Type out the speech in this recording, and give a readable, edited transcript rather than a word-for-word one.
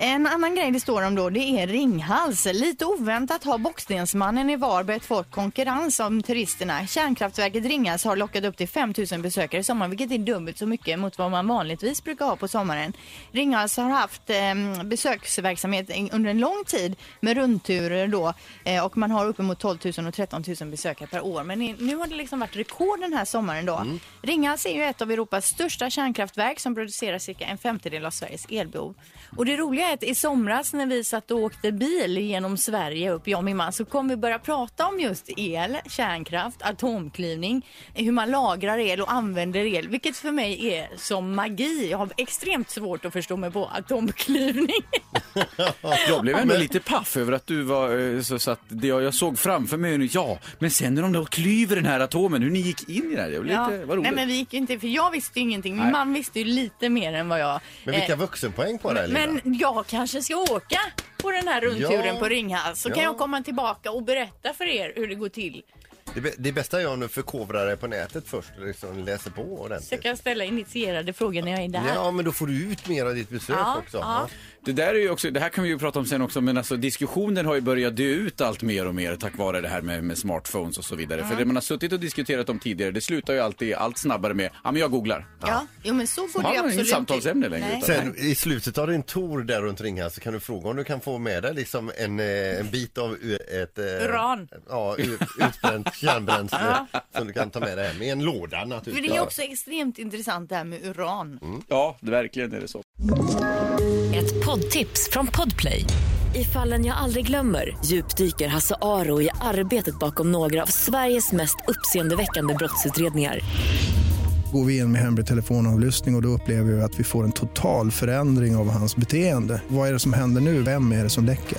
En annan grej det står om då, det är Ringhals. Lite oväntat har Bockstensmannen i Varberg fått konkurrens om turisterna. Kärnkraftverket Ringhals har lockat upp till 5 000 besökare i sommar, vilket är dubbelt så mycket mot vad man vanligtvis brukar ha på sommaren. Ringhals har haft besöksverksamhet under en lång tid med rundturer då, och man har uppemot 12 000 och 13 000 besökare per år. Men nu har det liksom varit rekord den här sommaren då. Mm. Ringhals är ju ett av Europas största kärnkraftverk som producerar cirka 1/50 av Sveriges elbehov. Och det roliga är att i somras när vi satt och åkte bil genom Sverige upp, jag och min man, så kom vi börja prata om just el, kärnkraft, atomklyvning, hur man lagrar el och använder el, vilket för mig är som magi. Jag har extremt svårt att förstå mig på atomklyvning. Jag blev ändå lite paff över att du var så att jag såg framför mig nu, ja, men sen när de då klyver den här atomen, hur ni gick in i det här, det var lite, vad roligt. Nej, men vi gick inte, för jag visste ingenting. Min man visste ju lite mer än vad jag. Men vilka vuxenpoäng på det här, Lina? Men jag kanske ska åka på den här rundturen på Ringhals, så kan jag komma tillbaka och berätta för er hur det går till. Det bästa jag nu förkovrar är på nätet först och liksom läser på ordentligt. Så jag kan ställa initierade frågor när jag är där. Ja, men då får du ut mer av ditt besök också. Ja. Det där är ju också, det här kan vi ju prata om sen också, men alltså diskussionen har ju börjat dö ut allt mer och mer tack vare det här med smartphones och så vidare. För det man har suttit och diskuterat om tidigare, det slutar ju alltid allt snabbare med, ja men jag googlar. Ja, jo, men så får man det absolut. Samtalsämne längre. Sen i slutet av din tour där runt Ringhals så kan du fråga om du kan få med dig liksom en bit av ett... uran. Ja, utbränt kärnbränsle som du kan ta med dig hem i en låda naturligtvis. För det är också extremt intressant det här med uran. Mm. Ja, det verkligen är det så. Ett poddtips från Podplay. I Fallen jag aldrig glömmer djupdyker Hasse Aro i arbetet bakom några av Sveriges mest uppseendeväckande brottsutredningar. Går vi in med hemlig telefonavlyssning och då upplever vi att vi får en total förändring av hans beteende. Vad är det som händer nu? Vem är det som läcker?